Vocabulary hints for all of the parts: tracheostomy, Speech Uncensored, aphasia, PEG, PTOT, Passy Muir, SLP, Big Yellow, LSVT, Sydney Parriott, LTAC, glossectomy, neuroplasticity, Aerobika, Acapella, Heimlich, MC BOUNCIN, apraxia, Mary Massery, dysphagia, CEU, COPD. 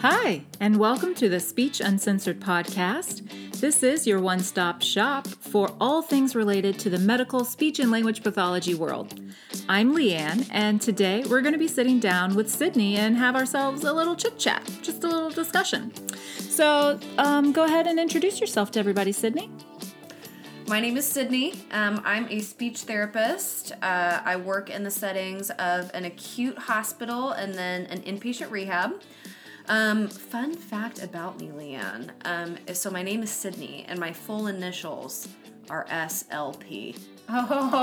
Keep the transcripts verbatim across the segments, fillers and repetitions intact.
Hi, and welcome to the Speech Uncensored podcast. This is your one-stop shop for all things related to the medical speech and language pathology world. I'm Leanne, and today we're going to be sitting down with Sydney and have ourselves a little chit-chat, just a little discussion. So um, go ahead and introduce yourself to everybody, Sydney. My name is Sydney. Um, I'm a speech therapist. Uh, I work in the settings of an acute hospital and then an inpatient rehab. Um, fun fact about me, Leanne. Um, so my name is Sydney, and my full initials are S L P. Oh,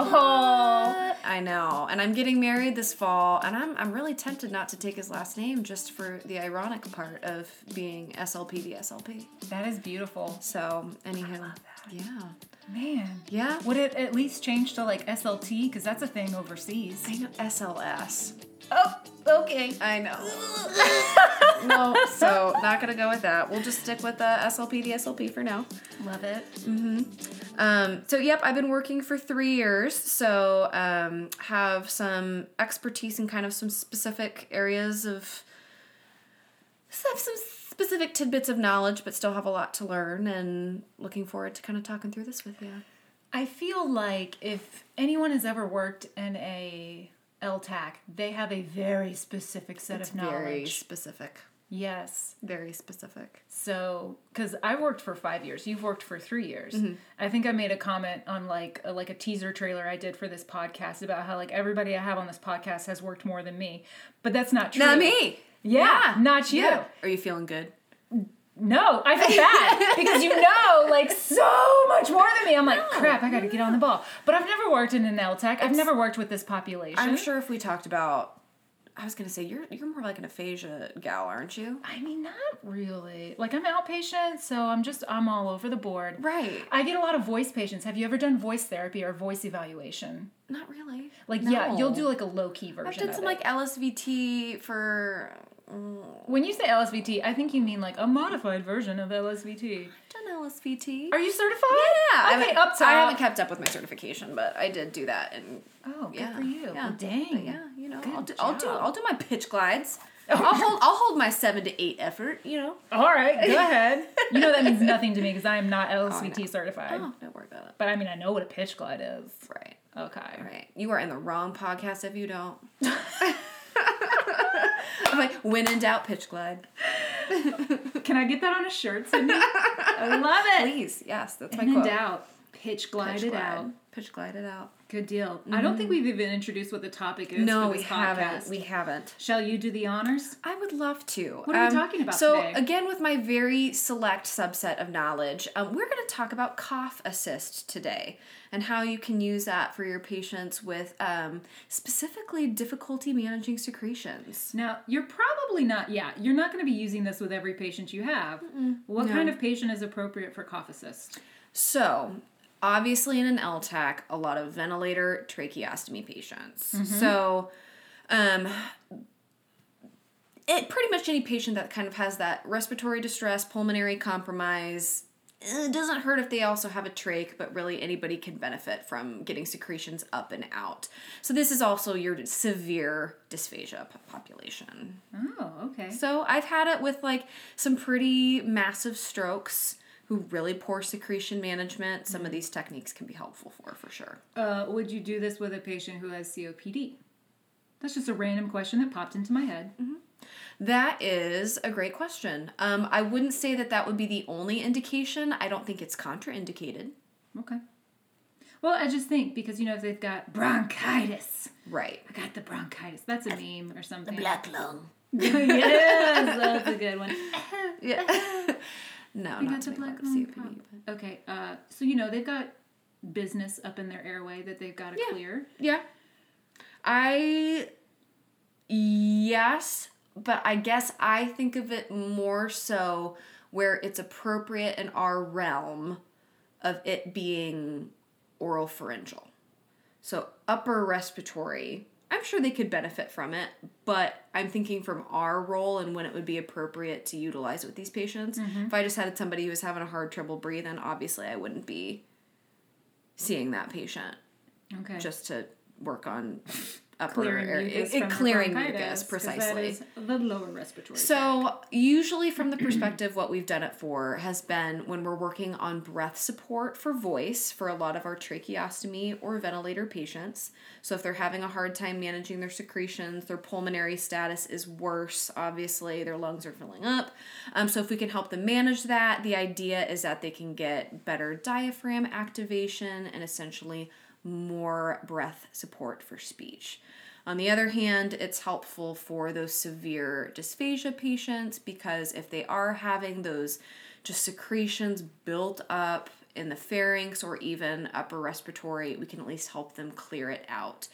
what? I know. And I'm getting married this fall, and I'm I'm really tempted not to take his last name just for the ironic part of being S L P the S L P. That is beautiful. So, anyhow, I love that. Yeah. Man. Yeah. Would it at least change to like S L T? Because that's a thing overseas. I know. S L S. Oh, okay. I know. No, so not going to go with that. We'll just stick with uh, S L P, the S L P for now. Love it. Mm-hmm. Um, so, yep, I've been working for three years. So, um, have some expertise in kind of some specific areas of, have some specific tidbits of knowledge, but still have a lot to learn, and looking forward to kind of talking through this with you. I feel like if anyone has ever worked in a L T A C, they have a very specific set it's of knowledge. Very specific. Yes. Very specific. So, because I worked for five years. You've worked for three years. Mm-hmm. I think I made a comment on like a, like a teaser trailer I did for this podcast about how like everybody I have on this podcast has worked more than me. But that's not true. Not me. Yeah. yeah. Not you. Yeah. Are you feeling good? No, I feel bad because, you know, like so much more than me. I'm like, no, crap, I got to no. get on the ball. But I've never worked in an L T A C. I've it's, never worked with this population. I'm sure if we talked about, I was going to say, you're you're more like an aphasia gal, aren't you? I mean, not really. Like, I'm outpatient, so I'm just, I'm all over the board. Right. I get a lot of voice patients. Have you ever done voice therapy or voice evaluation? Not really. Like, no. yeah, you'll do like a low-key version of it. I've done some like L S V T for... When you say L S V T, I think you mean like a modified version of L S V T. I've done L S V T. Are you certified? Yeah. Okay, I up top. I haven't kept up with my certification, but I did do that. And oh, good yeah, for you. Yeah. Well, dang. But yeah, you know, I'll do, I'll do I'll do my pitch glides. I'll hold I'll hold my seven to eight effort. You know. All right, go ahead. You know that means nothing to me because I am not L S V T oh, no. certified. Oh, don't worry about it. But I mean, I know what a pitch glide is. Right. Okay. Right. You are in the wrong podcast if you don't. I'm like, when in doubt, pitch glide. Can I get that on a shirt, Sydney? I love it. Please, yes, that's my quote. When in doubt, pitch glide pitch it glide. out. Pitch glide it out. Good deal. Mm-hmm. I don't think we've even introduced what the topic is no, for this we podcast. haven't. We haven't. Shall you do the honors? I would love to. What are um, we talking about so today? So, again, with my very select subset of knowledge, um, we're going to talk about cough assist today and how you can use that for your patients with um, specifically difficulty managing secretions. Now, you're probably not, yeah, you're not going to be using this with every patient you have. Mm-mm. What no. kind of patient is appropriate for cough assist? So... Obviously, in an L T A C, a lot of ventilator tracheostomy patients. Mm-hmm. So, um, it pretty much any patient that kind of has that respiratory distress, pulmonary compromise. It doesn't hurt if they also have a trach, but really anybody can benefit from getting secretions up and out. So this is also your severe dysphagia population. Oh, okay. So I've had it with like some pretty massive strokes. Who really poor secretion management, some of these techniques can be helpful for, for sure. Uh, would you do this with a patient who has C O P D? That's just a random question that popped into my head. Mm-hmm. That is a great question. Um, I wouldn't say that that would be the only indication. I don't think it's contraindicated. Okay. Well, I just think, because, you know, if they've got bronchitis. Right. I got the bronchitis. That's a meme or something. The black lung. Yes, that's a good one. Yeah. No, they not to black C O P D. But. Okay, uh, so you know they've got business up in their airway that they've got to yeah. clear. Yeah. I, yes, but I guess I think of it more so where it's appropriate in our realm of it being oral pharyngeal. So upper respiratory, I'm sure they could benefit from it, but I'm thinking from our role and when it would be appropriate to utilize with these patients. Mm-hmm. If I just had somebody who was having a hard trouble breathing, obviously I wouldn't be seeing that patient. Okay. Just to work on upper area. It, it clearing mucus, precisely. That is the lower respiratory So tract. Usually from the perspective, what we've done it for has been when we're working on breath support for voice for a lot of our tracheostomy or ventilator patients. So if they're having a hard time managing their secretions, their pulmonary status is worse, obviously, their lungs are filling up. Um, so if we can help them manage that, the idea is that they can get better diaphragm activation and essentially more breath support for speech. On the other hand, it's helpful for those severe dysphagia patients because if they are having those just secretions built up in the pharynx or even upper respiratory, we can at least help them clear it out.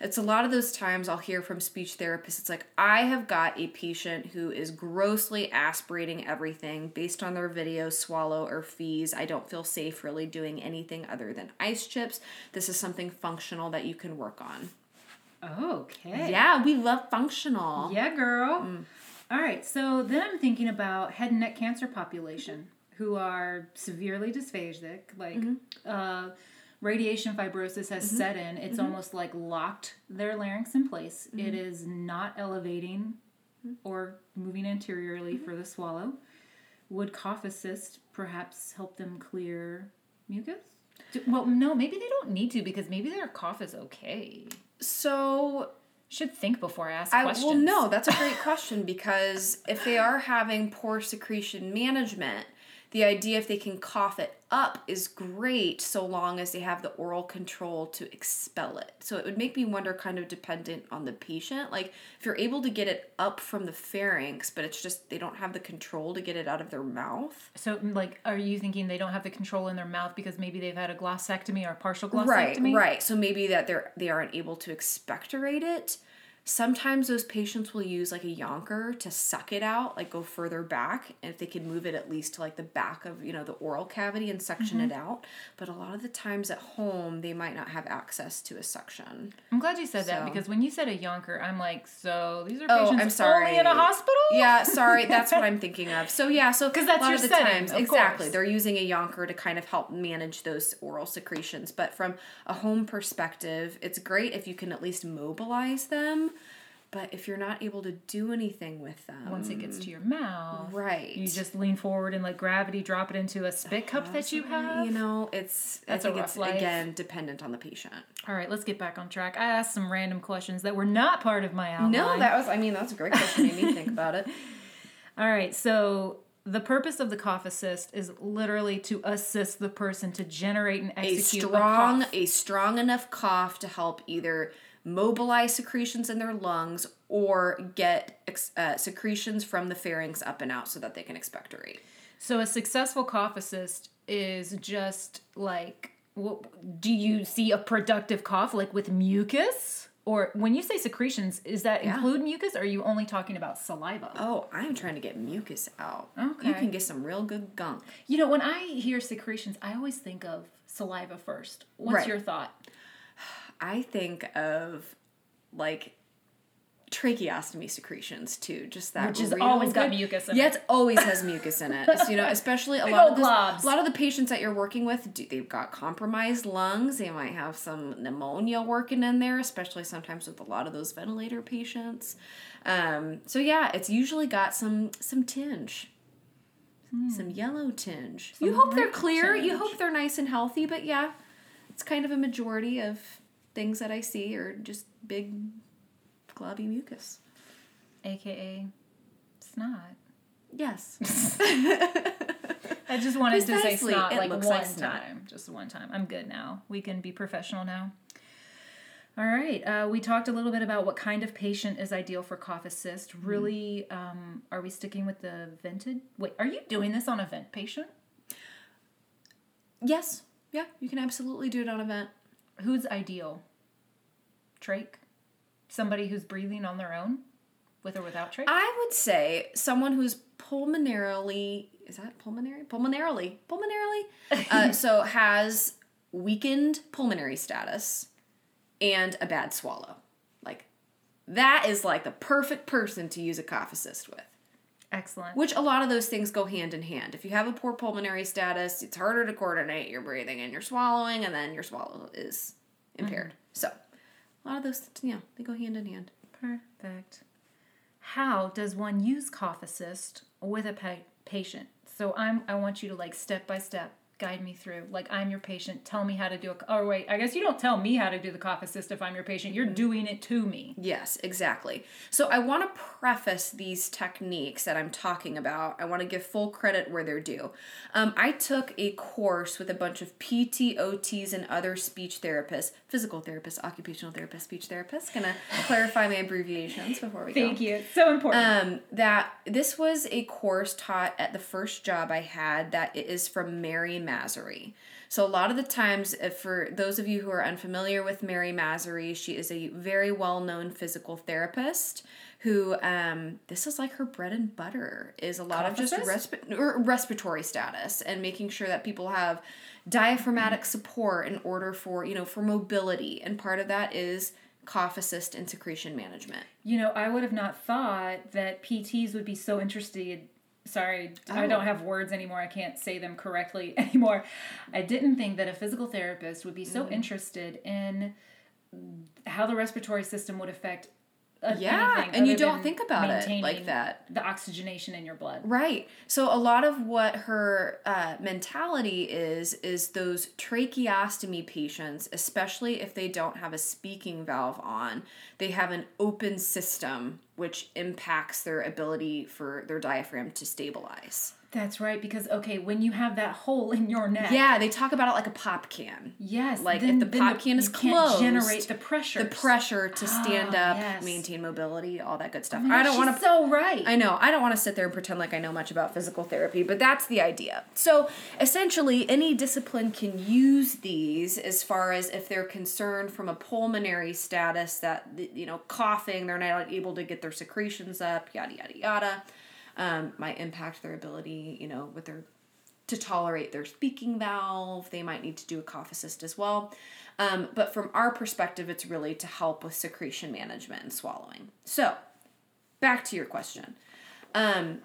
It's a lot of those times I'll hear from speech therapists, it's like, I have got a patient who is grossly aspirating everything based on their video, swallow, or fees. I don't feel safe really doing anything other than ice chips. This is something functional that you can work on. Okay. Yeah, we love functional. Yeah, girl. Mm. All right, so then I'm thinking about head and neck cancer population who are severely dysphagic, like... Mm-hmm. uh Radiation fibrosis has mm-hmm. set in. It's mm-hmm. almost like locked their larynx in place. Mm-hmm. It is not elevating mm-hmm. or moving anteriorly mm-hmm. for the swallow. Would cough assist perhaps help them clear mucus? Do, well, no, maybe they don't need to because maybe their cough is okay. So... Should think before I ask questions. I, well, no, that's a great question because if they are having poor secretion management... The idea if they can cough it up is great so long as they have the oral control to expel it. So it would make me wonder kind of dependent on the patient. Like if you're able to get it up from the pharynx, but it's just they don't have the control to get it out of their mouth. So like are you thinking they don't have the control in their mouth because maybe they've had a glossectomy or a partial glossectomy? Right, right. So maybe that they're, they aren't able to expectorate it. Sometimes those patients will use like a yonker to suck it out, like go further back. And if they could move it at least to like the back of, you know, the oral cavity and suction mm-hmm. it out. But a lot of the times at home, they might not have access to a suction. I'm glad you said so. that because when you said a yonker, I'm like, so these are patients oh, I'm sorry. only in a hospital? Yeah, sorry. That's what I'm thinking of. So yeah, so that's a lot your of the setting, times, of exactly. course. They're using a yonker to kind of help manage those oral secretions. But from a home perspective, it's great if you can at least mobilize them. But if you're not able to do anything with them... Once it gets to your mouth... Right. You just lean forward and let gravity drop it into a spit cup that you have. You know, it's... That's I think a rough it's, life. Again, dependent on the patient. All right, let's get back on track. I asked some random questions that were not part of my outline. No, that was... I mean, that's a great question. Made me think about it. All right, so... The purpose of the cough assist is literally to assist the person to generate and execute a strong, a cough. A strong enough cough to help either mobilize secretions in their lungs or get uh, secretions from the pharynx up and out so that they can expectorate. So a successful cough assist is just like, what, do you see a productive cough like with mucus? Or when you say secretions, does that yeah. include mucus, or are you only talking about saliva? Oh, I'm trying to get mucus out. Okay. You can get some real good gunk. You know, when I hear secretions, I always think of saliva first. What's right. your thought? I think of, like... tracheostomy secretions too, just that which has always got mucus in yeah, it. Yeah, it always has mucus in it. So, you know, especially a lot of this, a lot of the patients that you're working with, they've got compromised lungs. They might have some pneumonia working in there, especially sometimes with a lot of those ventilator patients. Um, so yeah, it's usually got some some tinge. Mm. Some yellow tinge. Some you hope they're clear, tinge. You hope they're nice and healthy, but yeah, it's kind of a majority of things that I see are just big globby mucus. A K A snot. Yes. I just wanted Precisely. to say snot it like one like snot. time. Just one time. I'm good now. We can be professional now. All right. Uh, we talked a little bit about what kind of patient is ideal for cough assist. Really, um, are we sticking with the vented? Wait, are you doing this on a vent patient? Yes. Yeah, you can absolutely do it on a vent. Who's ideal? Trach? Somebody who's breathing on their own, with or without trach? I would say someone who's pulmonarily, is that pulmonary? Pulmonarily. Pulmonarily. uh, so has weakened pulmonary status and a bad swallow. Like, that is like the perfect person to use a cough assist with. Excellent. Which a lot of those things go hand in hand. If you have a poor pulmonary status, it's harder to coordinate your breathing and your swallowing, and then your swallow is impaired. Mm-hmm. So... a lot of those, yeah, they go hand in hand. Perfect. How does one use cough assist with a pa- patient? So I'm, I want you to like step by step guide me through. Like I'm your patient. Tell me how to do a, oh wait, I guess you don't tell me how to do the cough assist if I'm your patient. You're doing it to me. Yes, exactly. So I want to preface these techniques that I'm talking about. I want to give full credit where they're due. Um, I took a course with a bunch of P T O Ts and other speech therapists, physical therapists, occupational therapists, speech therapists. Gonna clarify my abbreviations before we go. Thank you. So important. Um, that this was a course taught at the first job I had that it is from Mary Massery. So a lot of the times, for those of you who are unfamiliar with Mary Massery, she is a very well-known physical therapist who, um, this is like her bread and butter, is a lot Conferences? of just respi- or respiratory status and making sure that people have diaphragmatic support in order for, you know, for mobility. And part of that is cough assist and secretion management. You know, I would have not thought that P Ts would be so interested Sorry, oh. I don't have words anymore. I can't say them correctly anymore. I didn't think that a physical therapist would be so mm. interested in how the respiratory system would affect yeah, and you don't think about it like that. The oxygenation in your blood. Right. So a lot of what her uh, mentality is, is those tracheostomy patients, especially if they don't have a speaking valve on, they have an open system, which impacts their ability for their diaphragm to stabilize. That's right, because, okay, when you have that hole in your neck. Yeah, they talk about it like a pop can. Yes. Like then, if the pop the, can is closed. You can't generate the pressure. The pressure to stand oh, up, yes. maintain mobility, all that good stuff. Oh, I don't want to. so right. I know. I don't want to sit there and pretend like I know much about physical therapy, but that's the idea. So, essentially, any discipline can use these as far as if they're concerned from a pulmonary status that, you know, coughing, they're not able to get their secretions up, yada, yada, yada. Um, might impact their ability, you know, with their to tolerate their speaking valve. They might need to do a cough assist as well. Um, but from our perspective, it's really to help with secretion management and swallowing. So back to your question. Um,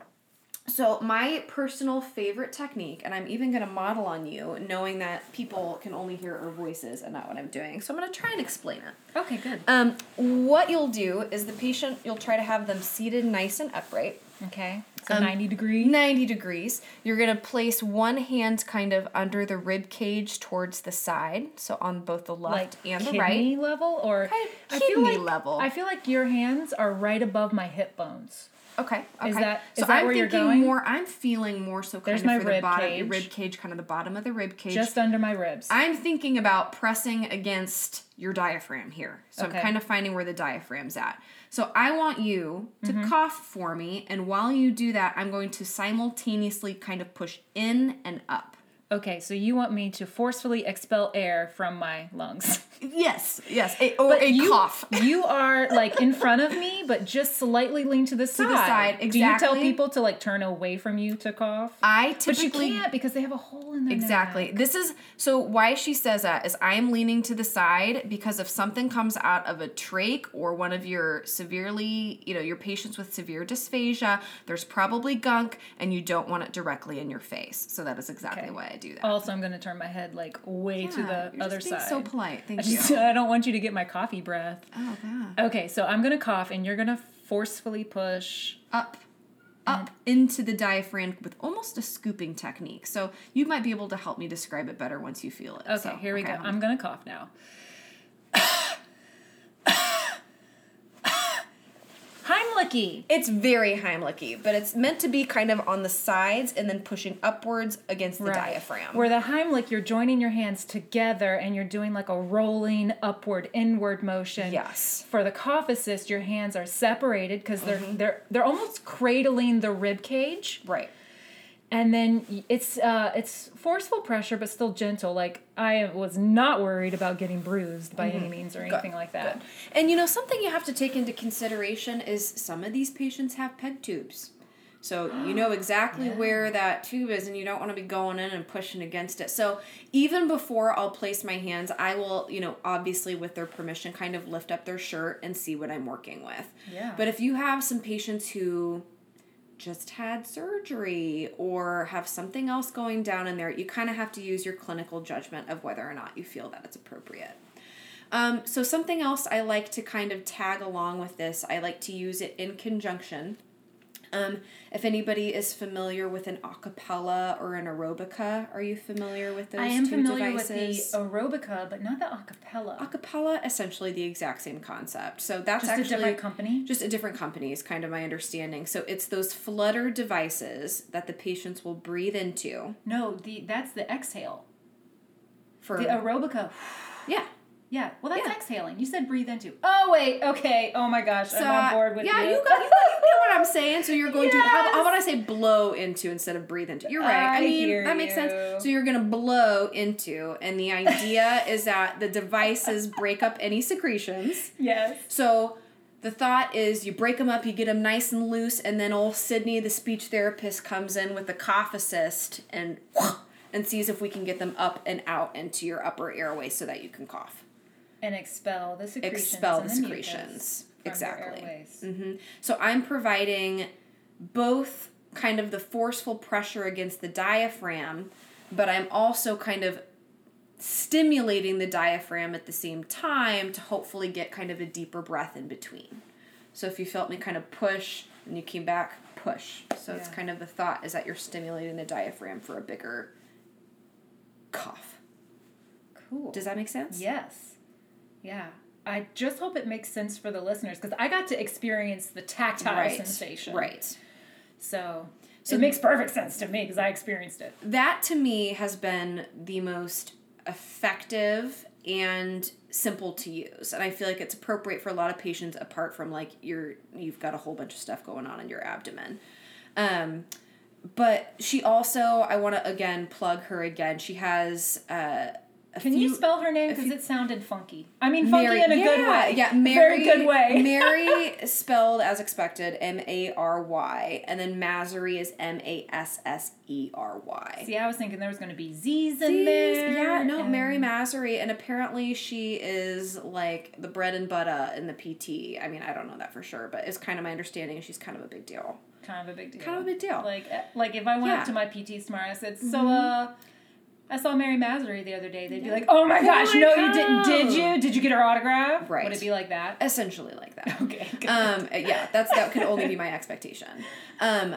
so my personal favorite technique, and I'm even going to model on you, knowing that people can only hear our voices and not what I'm doing. So I'm going to try and explain it. Okay, good. Um, what you'll do is the patient, you'll try to have them seated nice and upright. Okay, so um, ninety degrees. ninety degrees. You're going to place one hand kind of under the rib cage towards the side, so on both the left like and the right. Kidney level? Or kind of kidney I feel like, level. I feel like your hands are right above my hip bones. Okay, okay. Is that, is so that I'm where thinking you're going? More, I'm feeling more so kind There's of my for rib the bottom, cage. Your rib cage, kind of the bottom of the rib cage. Just under my ribs. I'm thinking about pressing against your diaphragm here. So okay. I'm kind of finding where the diaphragm's at. So I want you to mm-hmm. cough for me, and while you do that, I'm going to simultaneously kind of push in and up. Okay, so you want me to forcefully expel air from my lungs. Yes, yes. A, or but a you, cough. You are, like, in front of me, but just slightly lean to the side. To the side, exactly. Do you tell people to, like, turn away from you to cough? I typically... But you can't because they have a hole in their exactly. neck. Exactly. This is... So why she says that is I'm leaning to the side because if something comes out of a trach or one of your severely... You know, your patients with severe dysphagia, there's probably gunk, and you don't want it directly in your face. So that is exactly okay. why I do that. Also, I'm going to turn my head, like, way yeah, to the you're other just being side. so polite. Thank you. I don't want you to get my coffee breath. Oh, yeah. Okay, so I'm going to cough, and you're going to forcefully push up, up into the diaphragm with almost a scooping technique. So you might be able to help me describe it better once you feel it. Okay, so, here we okay, go. I'm going to cough now. Heimlich-y. It's very Heimlich-y, but it's meant to be kind of on the sides and then pushing upwards against the right. diaphragm. Where the Heimlich, you're joining your hands together and you're doing like a rolling upward, inward motion. Yes. For the cough assist, your hands are separated because they're mm-hmm. they're they're almost cradling the rib cage. Right. And then it's uh, it's forceful pressure, but still gentle. Like, I was not worried about getting bruised by mm-hmm. any means or anything good, like that. Good. And, you know, something you have to take into consideration is some of these patients have PEG tubes. So you know exactly yeah. where that tube is, and you don't want to be going in and pushing against it. So even before I'll place my hands, I will, you know, obviously with their permission, kind of lift up their shirt and see what I'm working with. Yeah. But if you have some patients who... just had surgery or have something else going down in there, you kind of have to use your clinical judgment of whether or not you feel that it's appropriate. Um, so something else I like to kind of tag along with this, I like to use it in conjunction. Um, if anybody is familiar with an acapella or an aerobica, are you familiar with those two devices? I am familiar with the aerobica, but not the acapella. Acapella, essentially the exact same concept. So that's just actually... Just a different company? Just a different company is kind of my understanding. So it's those flutter devices that the patients will breathe into. No, the that's the exhale. For the aerobica. Yeah. Yeah, well, that's yeah. exhaling. You said breathe into. Oh, wait, okay. Oh, my gosh, so, I'm on board with yeah, you. Yeah, you, you, you know what I'm saying. So you're going yes. to, how, how about I say blow into instead of breathe into? You're right. I, I mean, hear that makes you. sense. So you're going to blow into, and the idea is that the devices break up any secretions. Yes. So the thought is you break them up, you get them nice and loose, and then old Sydney, the speech therapist, comes in with the cough assist and, and sees if we can get them up and out into your upper airway so that you can cough. And expel the secretions. Expel the secretions. Exactly. Mm-hmm. So I'm providing both kind of the forceful pressure against the diaphragm, but I'm also kind of stimulating the diaphragm at the same time to hopefully get kind of a deeper breath in between. So if you felt me kind of push and you came back, push. So yeah. It's kind of the thought is that you're stimulating the diaphragm for a bigger cough. Cool. Does that make sense? Yes. Yeah. I just hope it makes sense for the listeners because I got to experience the tactile right. sensation. Right. So, so it makes perfect sense to me because I experienced it. That to me has been the most effective and simple to use. And I feel like it's appropriate for a lot of patients apart from like you're, you've got a whole bunch of stuff going on in your abdomen. Um, but she also, I want to again plug her again. She has, uh, A Can few, you spell her name? Because it sounded funky. I mean, funky Mary, in a yeah, good way. Yeah, Mary. Very good way. Mary spelled as expected, M A R Y, and then Massery is M A S S E R Y. See, I was thinking there was going to be Z's in Z's, there. Yeah, no, and... Mary Massery, and apparently she is like the bread and butter in the P T. I mean, I don't know that for sure, but it's kind of my understanding she's kind of a big deal. Kind of a big deal. Kind of a big deal. Like, like if I went yeah. up to my P T tomorrow, I said, mm-hmm. so, uh... I saw Mary Massery the other day. They'd be like, oh my gosh, oh my no, God. You didn't. Did you? Did you get her autograph? Right. Would it be like that? Essentially like that. Okay. Good. Um, yeah, that's that could only be my expectation. Um,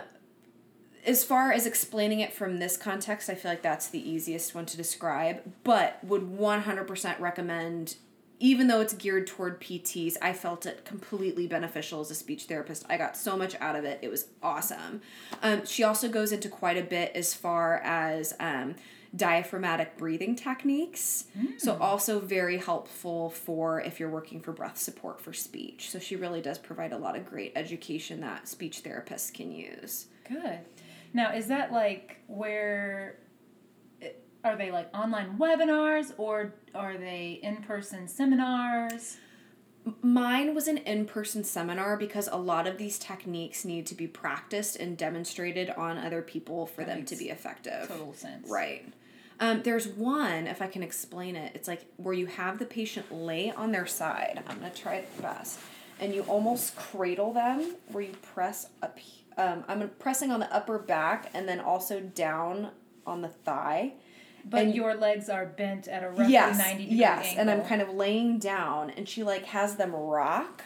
as far as explaining it from this context, I feel like that's the easiest one to describe, but would one hundred percent recommend, even though it's geared toward P Ts, I felt it completely beneficial as a speech therapist. I got so much out of it. It was awesome. Um, she also goes into quite a bit as far as... Um, diaphragmatic breathing techniques. Mm. So also very helpful for if you're working for breath support for speech. So she really does provide a lot of great education that speech therapists can use. Good. Now, is that like where, are they like online webinars or are they in-person seminars? Mine was an in-person seminar because a lot of these techniques need to be practiced and demonstrated on other people for that them to be effective. Total sense. Right. Um, there's one, if I can explain it, it's like where you have the patient lay on their side. I'm going to try the best. And you almost cradle them where you press up. Um, I'm pressing on the upper back and then also down on the thigh. But and your legs are bent at a roughly yes, ninety degree yes. angle. Yes, and I'm kind of laying down, and she, like, has them rock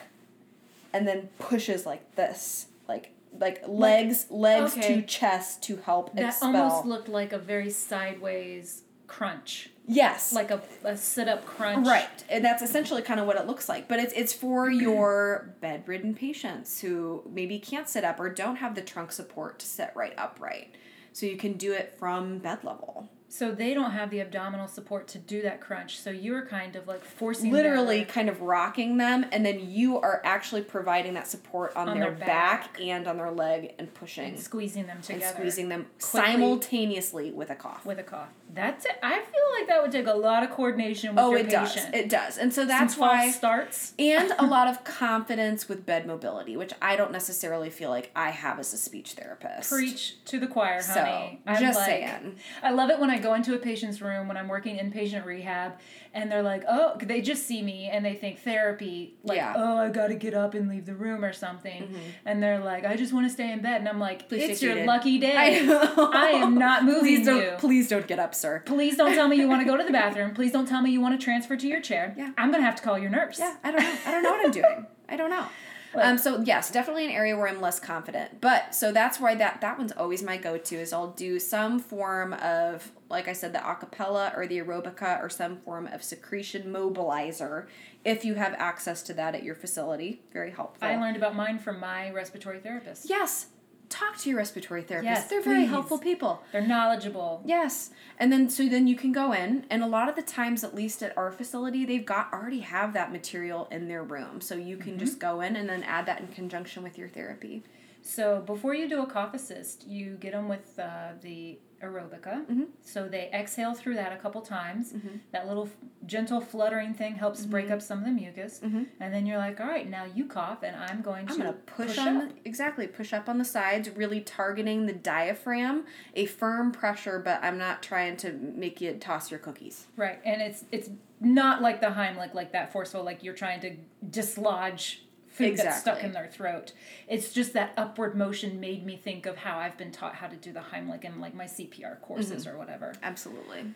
and then pushes like this, like like legs like, legs okay. to chest to help that expel. That almost looked like a very sideways crunch. Yes. Like a, a sit-up crunch. Right, and that's essentially kind of what it looks like. But it's, it's for your bedridden patients who maybe can't sit up or don't have the trunk support to sit right upright. So you can do it from bed level. So they don't have the abdominal support to do that crunch. So you're kind of like forcing literally their, kind of rocking them. And then you are actually providing that support on, on their, their back. back and on their leg and pushing. And squeezing them together. And squeezing them quickly, simultaneously with a cough. With a cough. That's it. I feel like that would take a lot of coordination with oh, your patient. Oh, it does. It does. And so that's Some why. starts. And a lot of confidence with bed mobility, which I don't necessarily feel like I have as a speech therapist. Preach to the choir, honey. So, I'm just like, saying. I love it when I I go into a patient's room when I'm working inpatient rehab, and they're like, oh, they just see me and they think therapy, like, yeah. oh, I got to get up and leave the room or something. Mm-hmm. And they're like, I just want to stay in bed. And I'm like, please it's your seated. Lucky day. I know. I am not moving please don't, you. Please don't get up, sir. Please don't tell me you want to go to the bathroom. Please don't tell me you want to transfer to your chair. Yeah. I'm going to have to call your nurse. Yeah, I don't know. I don't know what I'm doing. I don't know. Like, um, so yes, definitely an area where I'm less confident, but so that's why that, that one's always my go-to is I'll do some form of, like I said, the acapella or the aerobika or some form of secretion mobilizer if you have access to that at your facility. Very helpful. I learned about mine from my respiratory therapist. Yes. Talk to your respiratory therapist. Yes, They're please. very helpful people. They're knowledgeable. Yes. And then, so then you can go in, and a lot of the times, at least at our facility, they've got, already have that material in their room. So you can mm-hmm. just go in and then add that in conjunction with your therapy. So before you do a cough assist, you get them with uh, the aerobika. Mm-hmm. So they exhale through that a couple times. Mm-hmm. That little f- gentle fluttering thing helps mm-hmm. break up some of the mucus. Mm-hmm. And then you're like, all right, now you cough, and I'm going to I'm gonna push, push on up. Exactly. Push up on the sides, really targeting the diaphragm, a firm pressure, but I'm not trying to make you toss your cookies. Right. And it's it's not like the Heimlich, like that forceful, like you're trying to dislodge food exactly. that's stuck in their throat. It's just that upward motion made me think of how I've been taught how to do the Heimlich in like my C P R courses mm-hmm. or whatever. Absolutely. Okay.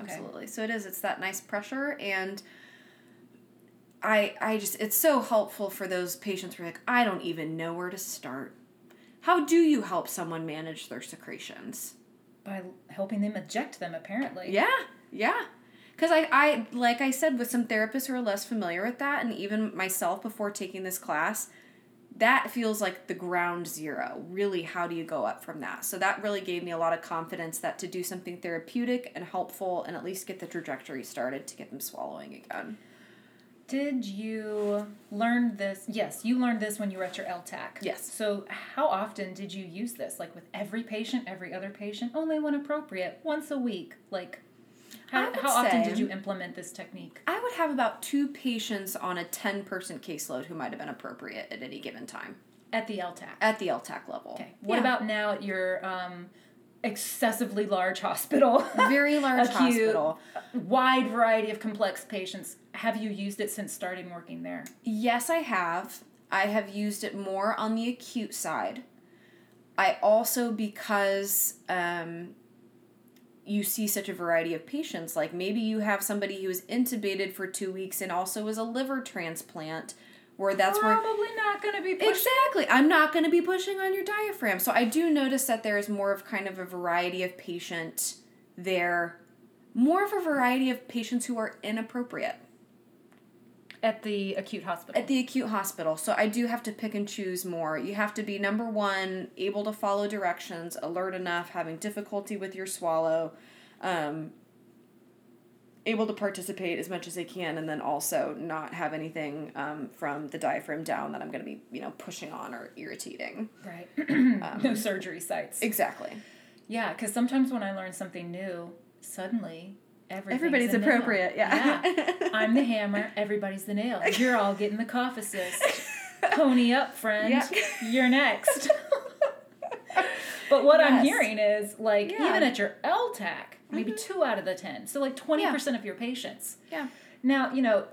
Absolutely. So it is, it's that nice pressure, and I I just, it's so helpful for those patients who are like, I don't even know where to start. How do you help someone manage their secretions? By helping them eject them, apparently. Yeah, yeah. Because I, I, like I said, with some therapists who are less familiar with that, and even myself before taking this class, that feels like the ground zero. Really, how do you go up from that? So that really gave me a lot of confidence that to do something therapeutic and helpful and at least get the trajectory started to get them swallowing again. Did you learn this? Yes, you learned this when you were at your L T A C. Yes. So how often did you use this? Like with every patient, every other patient, only when appropriate, once a week, like... How, how often say, did you implement this technique? I would have about two patients on a ten-person caseload who might have been appropriate at any given time. At the L T A C? At the L T A C level. Okay. What yeah. about now at your um, excessively large hospital? Very large hospital. Wide variety of complex patients. Have you used it since starting working there? Yes, I have. I have used it more on the acute side. I also, because... Um, you see such a variety of patients. Like maybe you have somebody who was intubated for two weeks and also was a liver transplant where that's probably where... Probably not going to be pushing. Exactly. I'm not going to be pushing on your diaphragm. So I do notice that there is more of kind of a variety of patient there. More of a variety of patients who are inappropriate. At the acute hospital. At the acute hospital. So I do have to pick and choose more. You have to be, number one, able to follow directions, alert enough, having difficulty with your swallow, um, able to participate as much as they can, and then also not have anything um, from the diaphragm down that I'm going to be, you know, pushing on or irritating. Right. um, no surgery sites. Exactly. Yeah, because sometimes when I learn something new, suddenly... Everybody's appropriate, yeah. yeah. I'm the hammer, everybody's the nail. You're all getting the cough assist. Pony up, friend. Yeah. You're next. But what yes. I'm hearing is, like, yeah. even at your L T A C, mm-hmm. maybe two out of the ten. So, like, twenty percent yeah. of your patients. Yeah. Now, you know,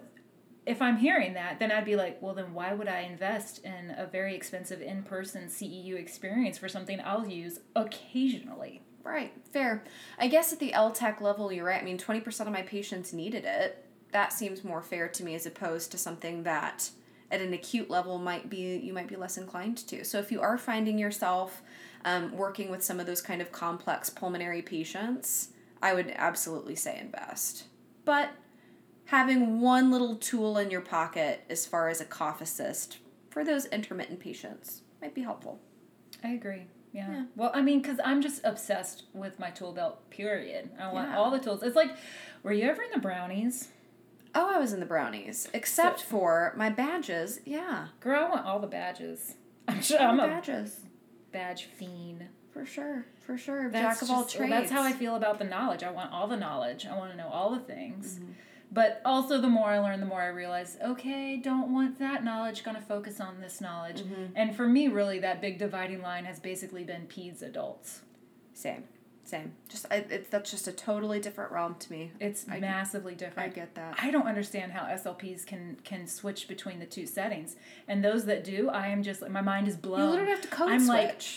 if I'm hearing that, then I'd be like, well, then why would I invest in a very expensive in-person C E U experience for something I'll use occasionally? Right, fair. I guess at the L T A C level, you're right. I mean, twenty percent of my patients needed it. That seems more fair to me as opposed to something that at an acute level might be you might be less inclined to. So if you are finding yourself um, working with some of those kind of complex pulmonary patients, I would absolutely say invest. But having one little tool in your pocket as far as a cough assist for those intermittent patients might be helpful. I agree. Yeah. yeah. Well, I mean, because I'm just obsessed with my tool belt, period. I want yeah. all the tools. It's like, were you ever in the brownies? Oh, I was in the brownies. Except so, for my badges, yeah. Girl, I want all the badges. I'm sure I'm a badges. badge fiend. For sure. For sure. That's Jack of all just, trades. Well, that's how I feel about the knowledge. I want all the knowledge. I want to know all the things. Mm-hmm. But also the more I learn, the more I realize, okay, don't want that knowledge, going to focus on this knowledge. Mm-hmm. And for me, really, that big dividing line has basically been peds adults. Same. Same. Just I, it, that's just a totally different realm to me. It's I, massively different. I get that. I don't understand how S L Ps can, can switch between the two settings. And those that do, I am just, my mind is blown. You literally have to code I'm switch.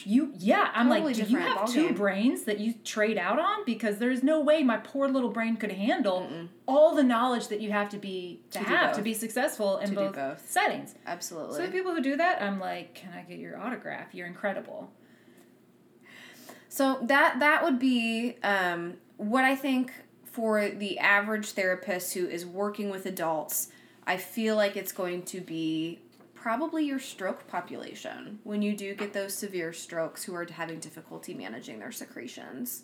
Like, you, yeah, I'm totally like, do you have two game. brains that you trade out on? Because there's no way my poor little brain could handle Mm-mm. all the knowledge that you have to be, to, to have, to be successful in both, both settings. Absolutely. So the people who do that, I'm like, can I get your autograph? You're incredible. So that that would be um, what I think for the average therapist who is working with adults. I feel like it's going to be probably your stroke population when you do get those severe strokes who are having difficulty managing their secretions.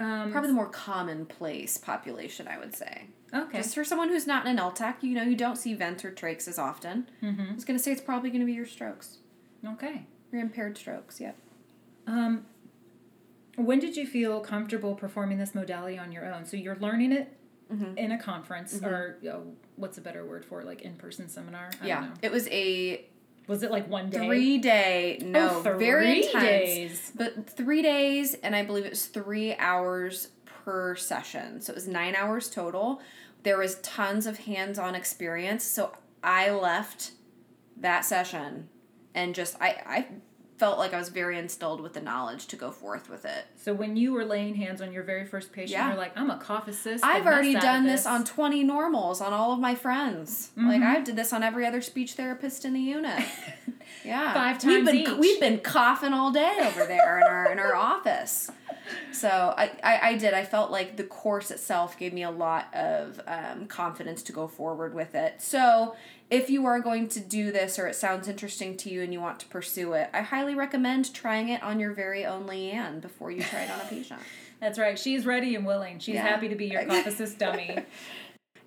Um, probably the more commonplace population, I would say. Okay. Just for someone who's not in an L T A C, you know, you don't see vents or trachs as often. Mm-hmm. I was going to say it's probably going to be your strokes. Okay. Your impaired strokes, yep. Um, when did you feel comfortable performing this modality on your own? So you're learning it mm-hmm. in a conference mm-hmm. or you know, what's a better word for it? Like in-person seminar? I yeah. don't know. It was a... Was it like one day? Three day. No, oh, three very intense. Days. But three days, and I believe it was three hours per session. So it was nine hours total. There was tons of hands-on experience. So I left that session and just... I. I felt like I was very instilled with the knowledge to go forth with it. So when you were laying hands on your very first patient, yeah. you're like, I'm a cough assist. I've already done this. this on twenty normals on all of my friends. Mm-hmm. Like I did this on every other speech therapist in the unit. Yeah. Five times we've been, each. We've been coughing all day over there in our in our office. So I, I, I did. I felt like the course itself gave me a lot of um, confidence to go forward with it. So if you are going to do this or it sounds interesting to you and you want to pursue it, I highly recommend trying it on your very own Leanne before you try it on a patient. That's right. She's ready and willing. She's yeah. happy to be your cough assist dummy.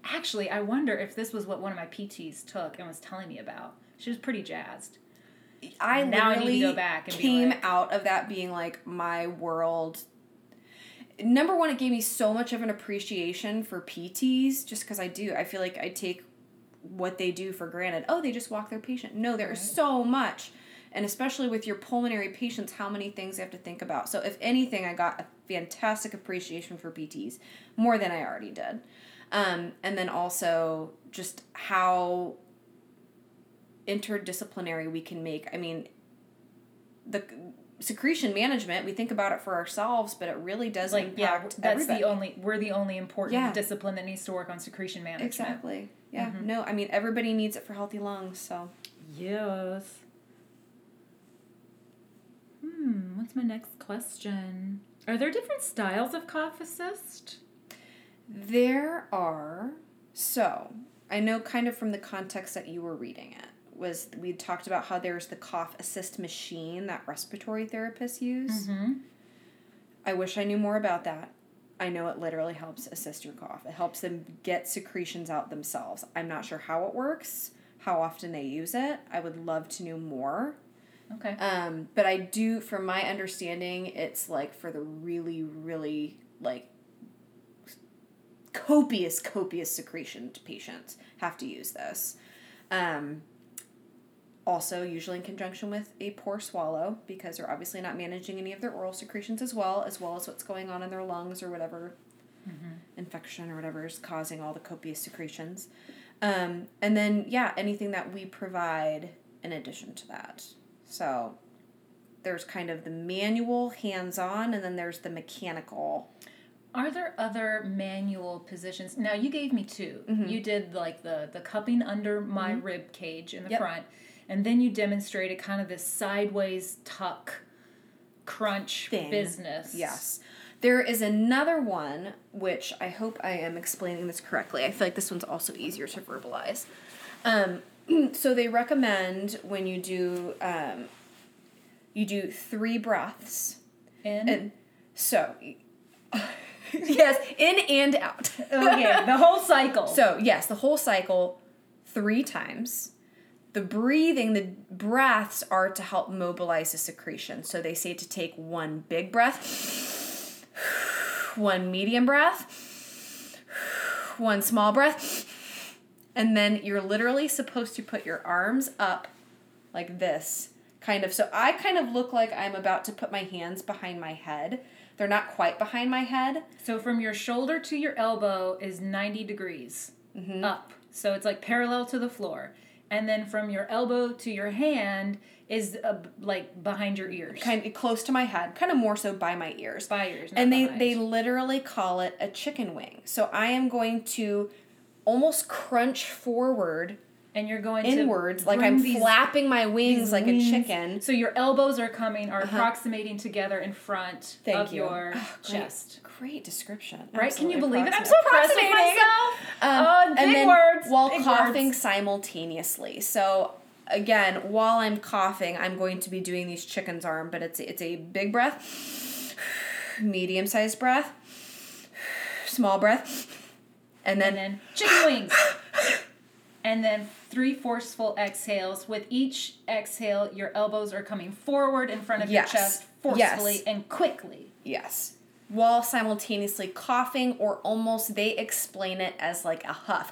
Actually, I wonder if this was what one of my P Ts took and was telling me about. She was pretty jazzed. I now literally I need to go back and came like, out of that being like my world. Number one, it gave me so much of an appreciation for P Ts just because I do. I feel like I take what they do for granted. Oh, they just walk their patient. No, there right. is so much. And especially with your pulmonary patients, how many things you have to think about. So if anything, I got a fantastic appreciation for P Ts, more than I already did. Um, and then also just how... interdisciplinary we can make. I mean, the secretion management, we think about it for ourselves, but it really does like, impact yeah, that's everybody. the only, we're the only important yeah. discipline that needs to work on secretion management. Exactly. Yeah. Mm-hmm. No, I mean, everybody needs it for healthy lungs, so. Yes. Hmm, what's my next question? Are there different styles of cough assist? There are. So, I know kind of from the context that you were reading it. was we talked about how there's the cough assist machine that respiratory therapists use. Mm-hmm. I wish I knew more about that. I know it literally helps assist your cough. It helps them get secretions out themselves. I'm not sure how it works, how often they use it. I would love to know more. Okay. Um, but I do, from my understanding, it's like for the really, really like copious, copious secretion patients have to use this. Um, Also, usually in conjunction with a poor swallow, because they're obviously not managing any of their oral secretions as well, as well as what's going on in their lungs or whatever mm-hmm. infection or whatever is causing all the copious secretions. Um, and then, yeah, anything that we provide in addition to that. So there's kind of the manual, hands-on, and then there's the mechanical. Are there other manual positions? Now, you gave me two. Mm-hmm. You did, like, the, the cupping under my mm-hmm. rib cage in the yep. front. And then you demonstrated kind of this sideways tuck, crunch thing. Business. Yes. There is another one, which I hope I am explaining this correctly. I feel like this one's also easier to verbalize. Um, so they recommend when you do, um, you do three breaths. In? And so... yes, in and out. Okay, the whole cycle. So, yes, the whole cycle three times. The breathing, the breaths are to help mobilize the secretion. So they say to take one big breath, one medium breath, one small breath, and then you're literally supposed to put your arms up like this kind of. So I kind of look like I'm about to put my hands behind my head. They're not quite behind my head. So from your shoulder to your elbow is ninety degrees mm-hmm. up. So it's like parallel to the floor. And then from your elbow to your hand is uh, like behind your ears. Kind of close to my head. Kind of more so by my ears. By ears. And they, they literally call it a chicken wing. So I am going to almost crunch forward. And you're going inwards, to like I'm these, flapping my wings like wings. a chicken. So your elbows are coming, are uh-huh. approximating together in front Thank of you. your oh, chest. Great, great description. Right? Absolutely. Can you believe it? I'm so impressed with myself. Um, oh, big and then words. While big coughing words. simultaneously. So again, while I'm coughing, I'm going to be doing these chicken's arm, but it's it's a big breath, medium-sized breath, small breath, and then, and then chicken wings. And then three forceful exhales. With each exhale, your elbows are coming forward in front of yes. your chest forcefully yes. and quickly. Yes. While simultaneously coughing, or almost, they explain it as like a huff.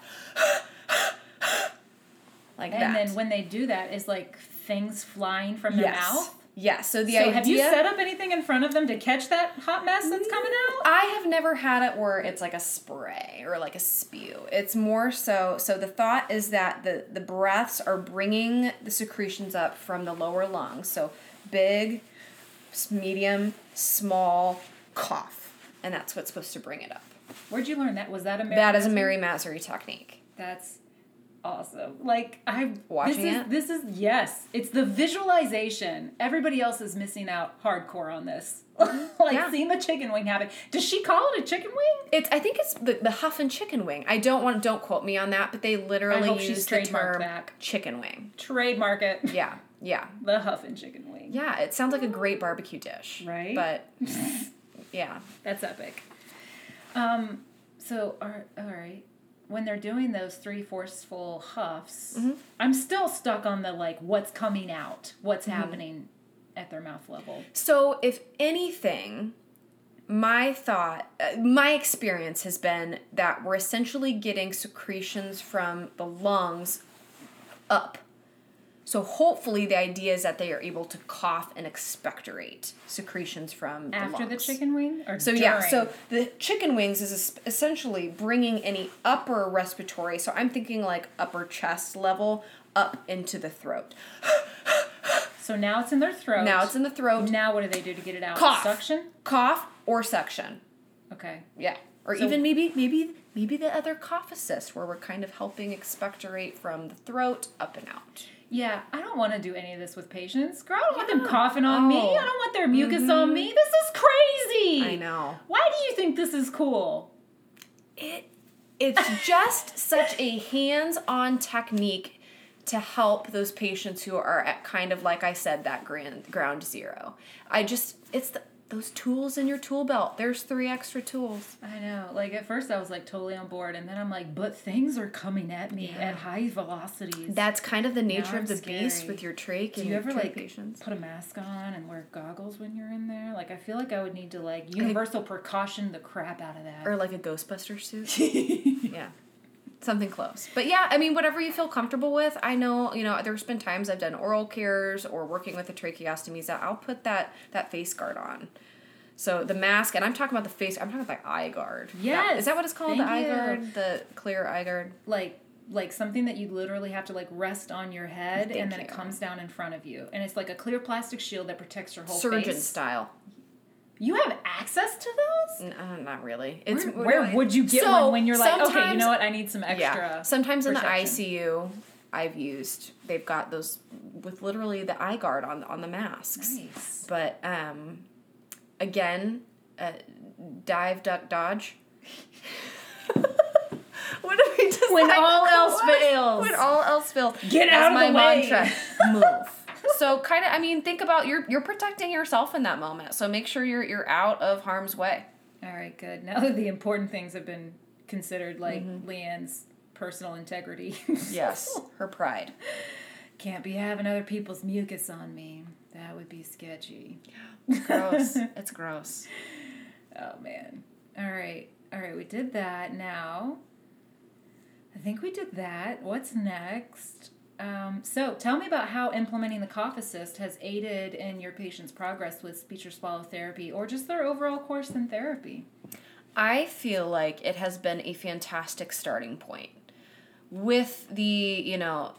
Like and that. And then when they do that, is like things flying from their yes. mouth. Yeah, so the so idea... So have you set up anything in front of them to catch that hot mess that's coming out? I have never had it where it's like a spray or like a spew. It's more so... So the thought is that the, the breaths are bringing the secretions up from the lower lungs. So big, medium, small, cough. And that's what's supposed to bring it up. Where'd you learn that? Was that a Mary That Massery? is a Mary Massery technique. That's... awesome. Like I'm watching this is, it. This is yes. It's the visualization. Everybody else is missing out hardcore on this. Like yeah. seeing the chicken wing happen. Does she call it a chicken wing? It's I think it's the, the huff and chicken wing. I don't want don't quote me on that, but they literally I hope use she's the term back. chicken wing. Trademark it. Yeah. Yeah. The huff and chicken wing. Yeah, it sounds like a great barbecue dish. Right? But yeah. That's epic. Um so are, all right. when they're doing those three forceful huffs, mm-hmm. I'm still stuck on the, like, what's coming out, what's mm-hmm. happening at their mouth level. So if anything, my thought, uh, my experience has been that we're essentially getting secretions from the lungs up. So hopefully the idea is that they are able to cough and expectorate secretions from the lungs. After the chicken wing? Or so during? Yeah, so the chicken wings is essentially bringing any upper respiratory, so I'm thinking like upper chest level, up into the throat. So now it's in their throat. Now it's in the throat. Now what do they do to get it out? Cough. Suction? Cough or suction. Okay. Yeah. Or so even maybe maybe maybe the other cough assist where we're kind of helping expectorate from the throat up and out. Yeah, I don't want to do any of this with patients. Girl, I don't yeah. want them coughing on oh. me. I don't want their mucus mm-hmm. on me. This is crazy. I know. Why do you think this is cool? It It's just such a hands-on technique to help those patients who are at kind of, like I said, that grand, ground zero. I just, it's the, those tools in your tool belt. There's three extra tools. I know. Like, at first I was, like, totally on board, and then I'm like, but things are coming at me yeah. at high velocities. That's kind of the nature of the scary. beast with your trach and your patients. Do you ever, like, patients. put a mask on and wear goggles when you're in there? Like, I feel like I would need to, like, universal think, precaution the crap out of that. Or, like, a Ghostbuster suit. Yeah. Something close. But, yeah, I mean, whatever you feel comfortable with. I know, you know, there's been times I've done oral cares or working with the tracheostomies that I'll put that, that face guard on. So the mask, and I'm talking about the face, I'm talking about the eye guard. Yes. That, is that what it's called? Thank the you. eye guard? The clear eye guard? Like, like something that you literally have to, like, rest on your head Thank and then you. it comes down in front of you. And it's like a clear plastic shield that protects your whole Surgeon face. Surgeon style. You have access to those? No, not really. It's Where, where really? would you get so one when you're like, okay, you know what, I need some extra yeah. Sometimes perception. In the I C U, I've used, they've got those with literally the eye guard on, on the masks. Nice. But, um, again, uh, dive, duck, dodge. What if we just When all else fails. When all else fails. Get out of the way. That's my mantra. Move. So kind of, I mean, think about you're you're protecting yourself in that moment. So make sure you're you're out of harm's way. All right, good. Now that the important things have been considered, like mm-hmm. Leanne's personal integrity. Yes, her pride. Can't be having other people's mucus on me. That would be sketchy. Gross. It's gross. Oh man. All right. All right. We did that. Now, I think we did that. What's next? Um, so tell me about how implementing the cough assist has aided in your patient's progress with speech or swallow therapy or just their overall course in therapy. I feel like it has been a fantastic starting point. With the, you know,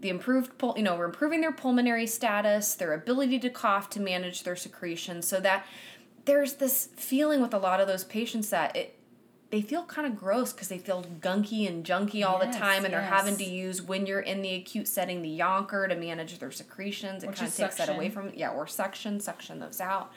the improved, pul- you know, we're improving their pulmonary status, their ability to cough, to manage their secretions, so that there's this feeling with a lot of those patients that it, they feel kind of gross because they feel gunky and junky all yes, the time, and yes. they're having to use, when you're in the acute setting, the yonker to manage their secretions. It kind of takes that away from, yeah, or suction, suction those out.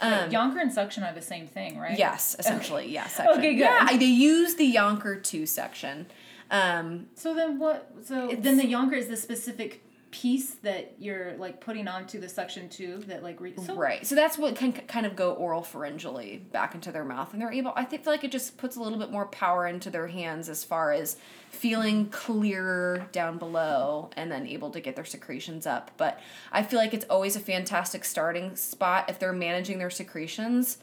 Um, Wait, yonker and suction are the same thing, right? Yes, essentially, okay. yeah, suction. Okay, good. Yeah, they use the yonker to suction. Um, so then what, so then the yonker is the specific piece that you're like putting onto the suction tube that like, re- so, right. So that's what can kind of go oral pharyngally back into their mouth, and they're able, I think, feel like it just puts a little bit more power into their hands as far as feeling clearer down below and then able to get their secretions up. But I feel like it's always a fantastic starting spot if they're managing their secretions.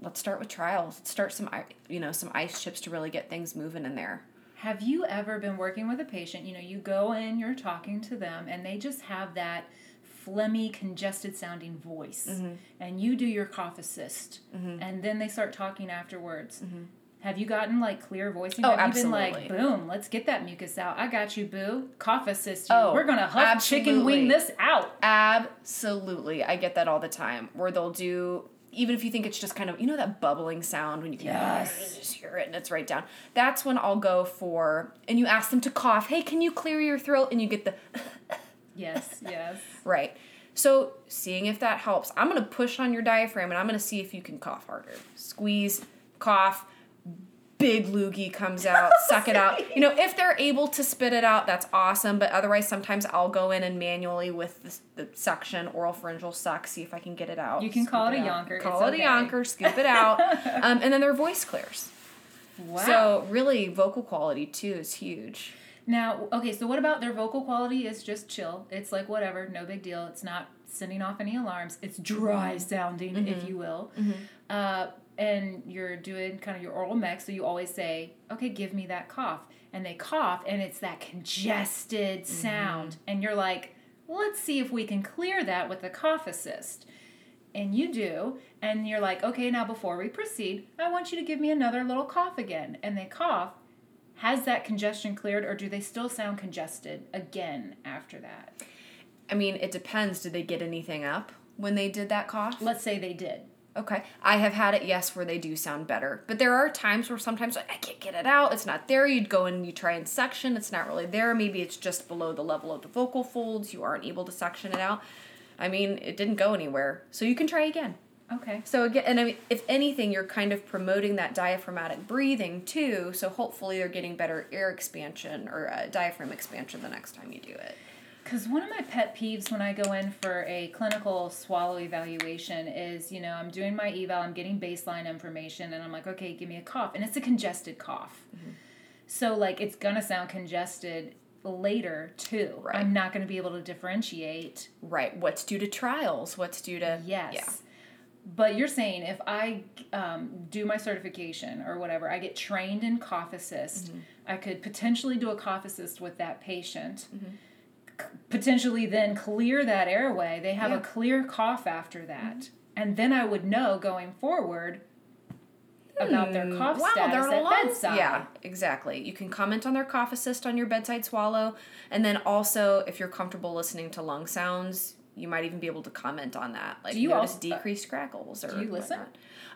Let's start with trials. Let's start some, you know, some ice chips to really get things moving in there. Have you ever been working with a patient, you know, you go in, you're talking to them, and they just have that phlegmy, congested-sounding voice, mm-hmm. and you do your cough assist, mm-hmm. and then they start talking afterwards. Mm-hmm. Have you gotten, like, clear voicing? Oh, have absolutely. Have you been like, boom, let's get that mucus out. I got you, boo. Cough assist you. Oh, we're going to huff absolutely. chicken wing this out. Absolutely. I get that all the time, where they'll do... Even if you think it's just kind of, you know, that bubbling sound when you can yes. just hear it and it's right down. That's when I'll go for, and you ask them to cough. Hey, can you clear your throat? And you get the... yes, yes. Right. So seeing if that helps. I'm going to push on your diaphragm, and I'm going to see if you can cough harder. Squeeze, cough, big loogie comes out, suck it out. You know, if they're able to spit it out, that's awesome. But otherwise, sometimes I'll go in and manually with the, the suction, oral pharyngeal suck, see if I can get it out. You can call it a yonker. Call it a yonker, scoop it out. Um, and then their voice clears. Wow. So really, vocal quality, too, is huge. Now, okay, so what about their vocal quality is just chill. It's like whatever, no big deal. It's not sending off any alarms. It's dry sounding, mm-hmm. if you will. Mm-hmm. Uh And you're doing kind of your oral mech, so you always say, okay, give me that cough. And they cough, and it's that congested sound. Mm-hmm. And you're like, let's see if we can clear that with the cough assist. And you do, and you're like, okay, now before we proceed, I want you to give me another little cough again. And they cough. Has that congestion cleared, or do they still sound congested again after that? I mean, it depends. Did they get anything up when they did that cough? Let's say they did. Okay. I have had it, yes, where they do sound better. But there are times where sometimes like, I can't get it out. It's not there. You'd go and you try and suction. It's not really there. Maybe it's just below the level of the vocal folds. You aren't able to suction it out. I mean, it didn't go anywhere. So you can try again. Okay. So again, and I mean, if anything, you're kind of promoting that diaphragmatic breathing too. So hopefully you're getting better air expansion or uh, diaphragm expansion the next time you do it. Because one of my pet peeves when I go in for a clinical swallow evaluation is, you know, I'm doing my eval, I'm getting baseline information, and I'm like, okay, give me a cough. And it's a congested cough. Mm-hmm. So, like, it's going to sound congested later, too. Right. I'm not going to be able to differentiate. Right. What's due to trials? What's due to... Yes. Yeah. But you're saying if I um, do my certification or whatever, I get trained in cough assist, mm-hmm. I could potentially do a cough assist with that patient. Mm-hmm. Potentially then clear that airway. They have yeah. a clear cough after that. Mm-hmm. And then I would know going forward hmm. about their cough wow, status at lot. bedside. Yeah, exactly. You can comment on their cough assist on your bedside swallow. And then also, if you're comfortable listening to lung sounds, you might even be able to comment on that. Like, do you notice also, decreased crackles or do you listen?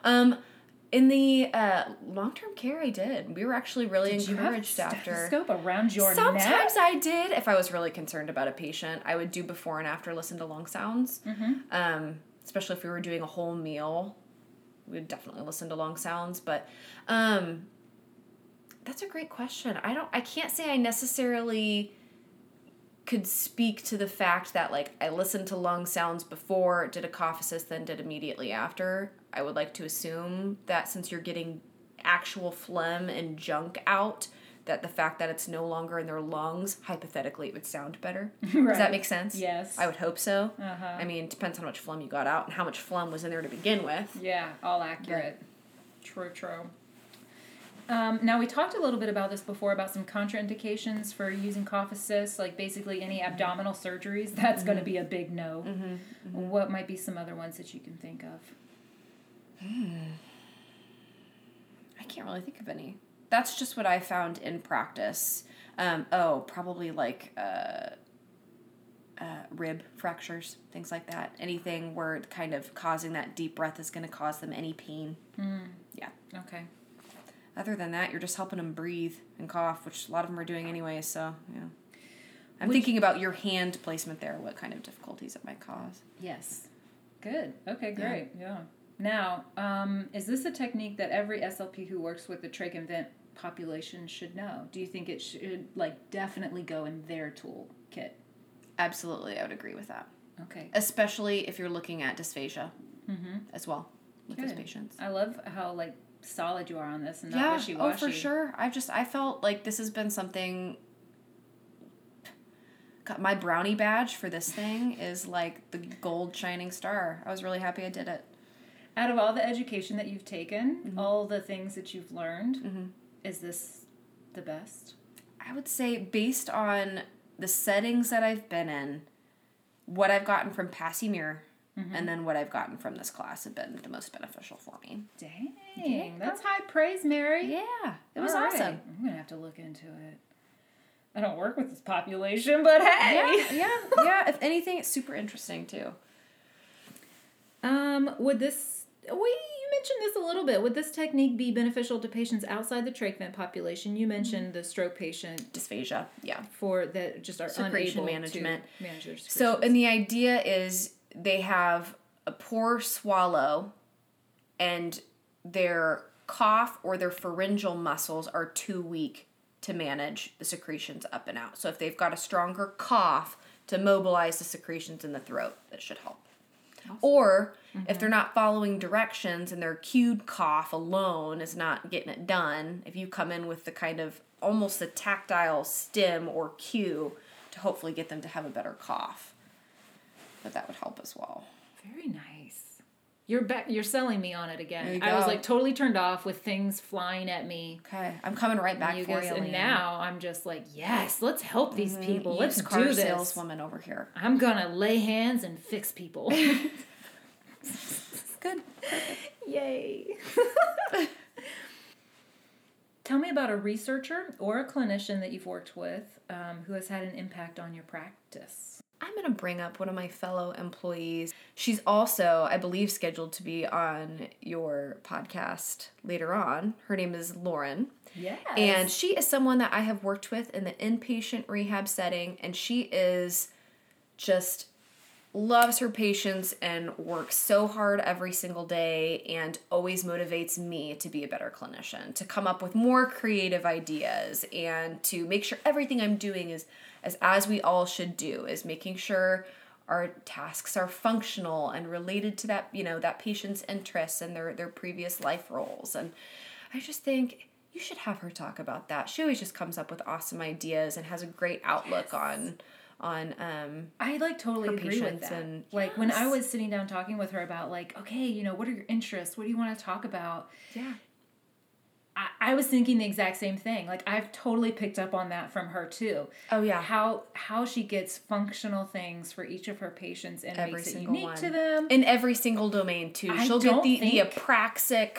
Um, in the uh, long-term care, I did. We were actually really did encouraged you have after. Stethoscope around your Sometimes neck? Sometimes I did. If I was really concerned about a patient, I would do before and after listen to lung sounds. Mm-hmm. Um, especially if we were doing a whole meal, we would definitely listen to lung sounds. But um, that's a great question. I don't. I can't say I necessarily could speak to the fact that like I listened to lung sounds before, did a cough assist, then did immediately after. I would like to assume that since you're getting actual phlegm and junk out, that the fact that it's no longer in their lungs, hypothetically, it would sound better. Right. Does that make sense? Yes. I would hope so. Uh-huh. I mean, it depends on how much phlegm you got out and how much phlegm was in there to begin with. Yeah, all accurate. But, true, true. Um, now, we talked a little bit about this before, about some contraindications for using cough assist, like basically any abdominal surgeries. That's mm-hmm. going to be a big no. Mm-hmm. Mm-hmm. What might be some other ones that you can think of? Hmm. I can't really think of any. That's just what I found in practice. Um, oh, probably like uh, uh, rib fractures, things like that. Anything where kind of causing that deep breath is going to cause them any pain. Mm. Yeah. Okay. Other than that, you're just helping them breathe and cough, which a lot of them are doing anyway, so, yeah. I'm Would thinking you... about your hand placement there, what kind of difficulties it might cause. Yes. Good. Okay, great. Yeah. yeah. Now, um, is this a technique that every S L P who works with the trach and vent population should know? Do you think it should, like, definitely go in their tool kit? Absolutely. I would agree with that. Okay. Especially if you're looking at dysphagia mm-hmm. as well with Good. Those patients. I love how, like, solid you are on this and not yeah. wishy-washy. Oh, for sure. I just, I felt like this has been something, got my brownie badge for this thing is like the gold shining star. I was really happy I did it. Out of all the education that you've taken, mm-hmm. all the things that you've learned, mm-hmm. is this the best? I would say based on the settings that I've been in, what I've gotten from Passy Muir, mm-hmm. and then what I've gotten from this class have been the most beneficial for me. Dang. Dang that's high praise, Mary. Yeah. It was right. awesome. I'm going to have to look into it. I don't work with this population, but hey. Yeah, yeah. yeah. If anything, it's super interesting, too. Um, would this... We You mentioned this a little bit. Would this technique be beneficial to patients outside the trach vent population? You mentioned mm-hmm. the stroke patient... Dysphagia, yeah. For that just are secretion unable management. To manage their secretions. So, and the idea is... They have a poor swallow and their cough or their pharyngeal muscles are too weak to manage the secretions up and out. So if they've got a stronger cough to mobilize the secretions in the throat, that should help. Awesome. Or mm-hmm. if they're not following directions and their cued cough alone is not getting it done, if you come in with the kind of almost the tactile stim or cue to hopefully get them to have a better cough. But that would help as well. Very nice. You're back. You're selling me on it again. I was like totally turned off with things flying at me. Okay, I'm coming right back you for guys, you. And Leanne. Now I'm just like, yes, let's help these mm-hmm. people. You let's do this. Saleswoman over here. I'm gonna lay hands and fix people. Good. Yay. Tell me about a researcher or a clinician that you've worked with um, who has had an impact on your practice. I'm going to bring up one of my fellow employees. She's also, I believe, scheduled to be on your podcast later on. Her name is Lauren. Yes. And she is someone that I have worked with in the inpatient rehab setting, and she is just loves her patients and works so hard every single day and always motivates me to be a better clinician, to come up with more creative ideas and to make sure everything I'm doing is as, as we all should do, is making sure our tasks are functional and related to that, you know, that patient's interests and their, their previous life roles. And I just think you should have her talk about that. She always just comes up with awesome ideas and has a great outlook yes. on on um I like totally agree with that. And, like yes. when I was sitting down talking with her about like, okay, you know, what are your interests? What do you want to talk about? Yeah. I, I was thinking the exact same thing. Like I've totally picked up on that from her too. Oh yeah. How how she gets functional things for each of her patients and every makes it unique one. To them. In every single domain too. I She'll get the, think... the apraxic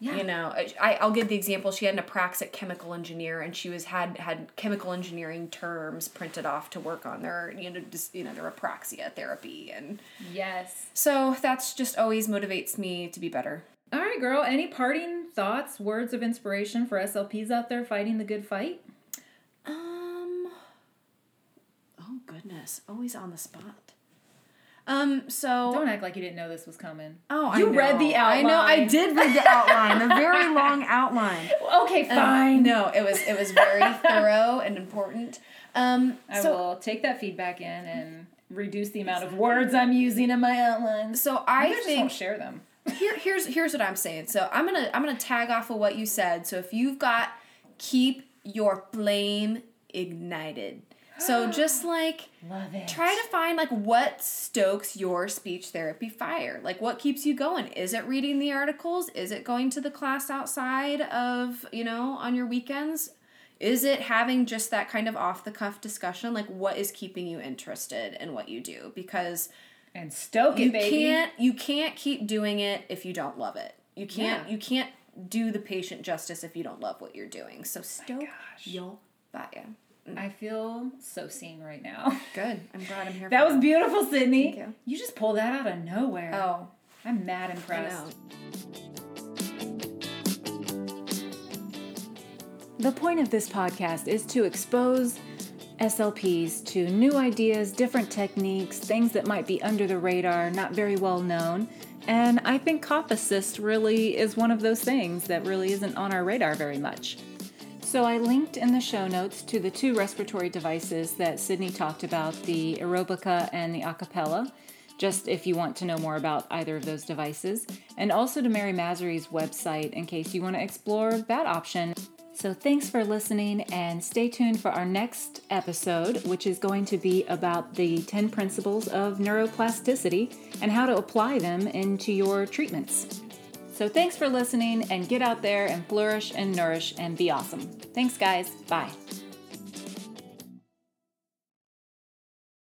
Yeah. You know, I, I'll give the example. She had an apraxic chemical engineer, and she was had had chemical engineering terms printed off to work on their, you know, just, you know, their apraxia therapy. And yes. So that's just always motivates me to be better. All right, girl. Any parting thoughts, words of inspiration for S L Ps out there fighting the good fight? Um. Oh, goodness. Always on the spot. Um, so... Don't act like you didn't know this was coming. Oh, I you know. You read the outline. I know, I did read the outline, a very long outline. Okay, fine. Um, no, it was it was very thorough and important. Um, I so, will take that feedback in and reduce the amount of words I'm using in my outline. So I, I think... I just won't share them. Here, here's here's what I'm saying. So I'm gonna I'm gonna tag off of what you said. So if you've got keep your flame ignited. So just like love it. Try to find like what stokes your speech therapy fire. Like what keeps you going? Is it reading the articles? Is it going to the class outside of, you know, on your weekends? Is it having just that kind of off the cuff discussion? Like what is keeping you interested in what you do? Because and stoke it, baby. You can't you can't keep doing it if you don't love it. You can't yeah. you can't do the patient justice if you don't love what you're doing. So stoke your fire. I feel so seen right now. Good. I'm glad I'm here. That for was that. Beautiful, Sydney. Thank you. You just pulled that out of nowhere. Oh. I'm mad impressed. The point of this podcast is to expose S L Ps to new ideas, different techniques, things that might be under the radar, not very well known. And I think Cough Assist really is one of those things that really isn't on our radar very much. So I linked in the show notes to the two respiratory devices that Sydney talked about, the Aerobika and the Acapella, just if you want to know more about either of those devices, and also to Mary Massery's website in case you want to explore that option. So thanks for listening and stay tuned for our next episode, which is going to be about the ten principles of neuroplasticity and how to apply them into your treatments. So thanks for listening, and get out there and flourish and nourish and be awesome. Thanks, guys. Bye.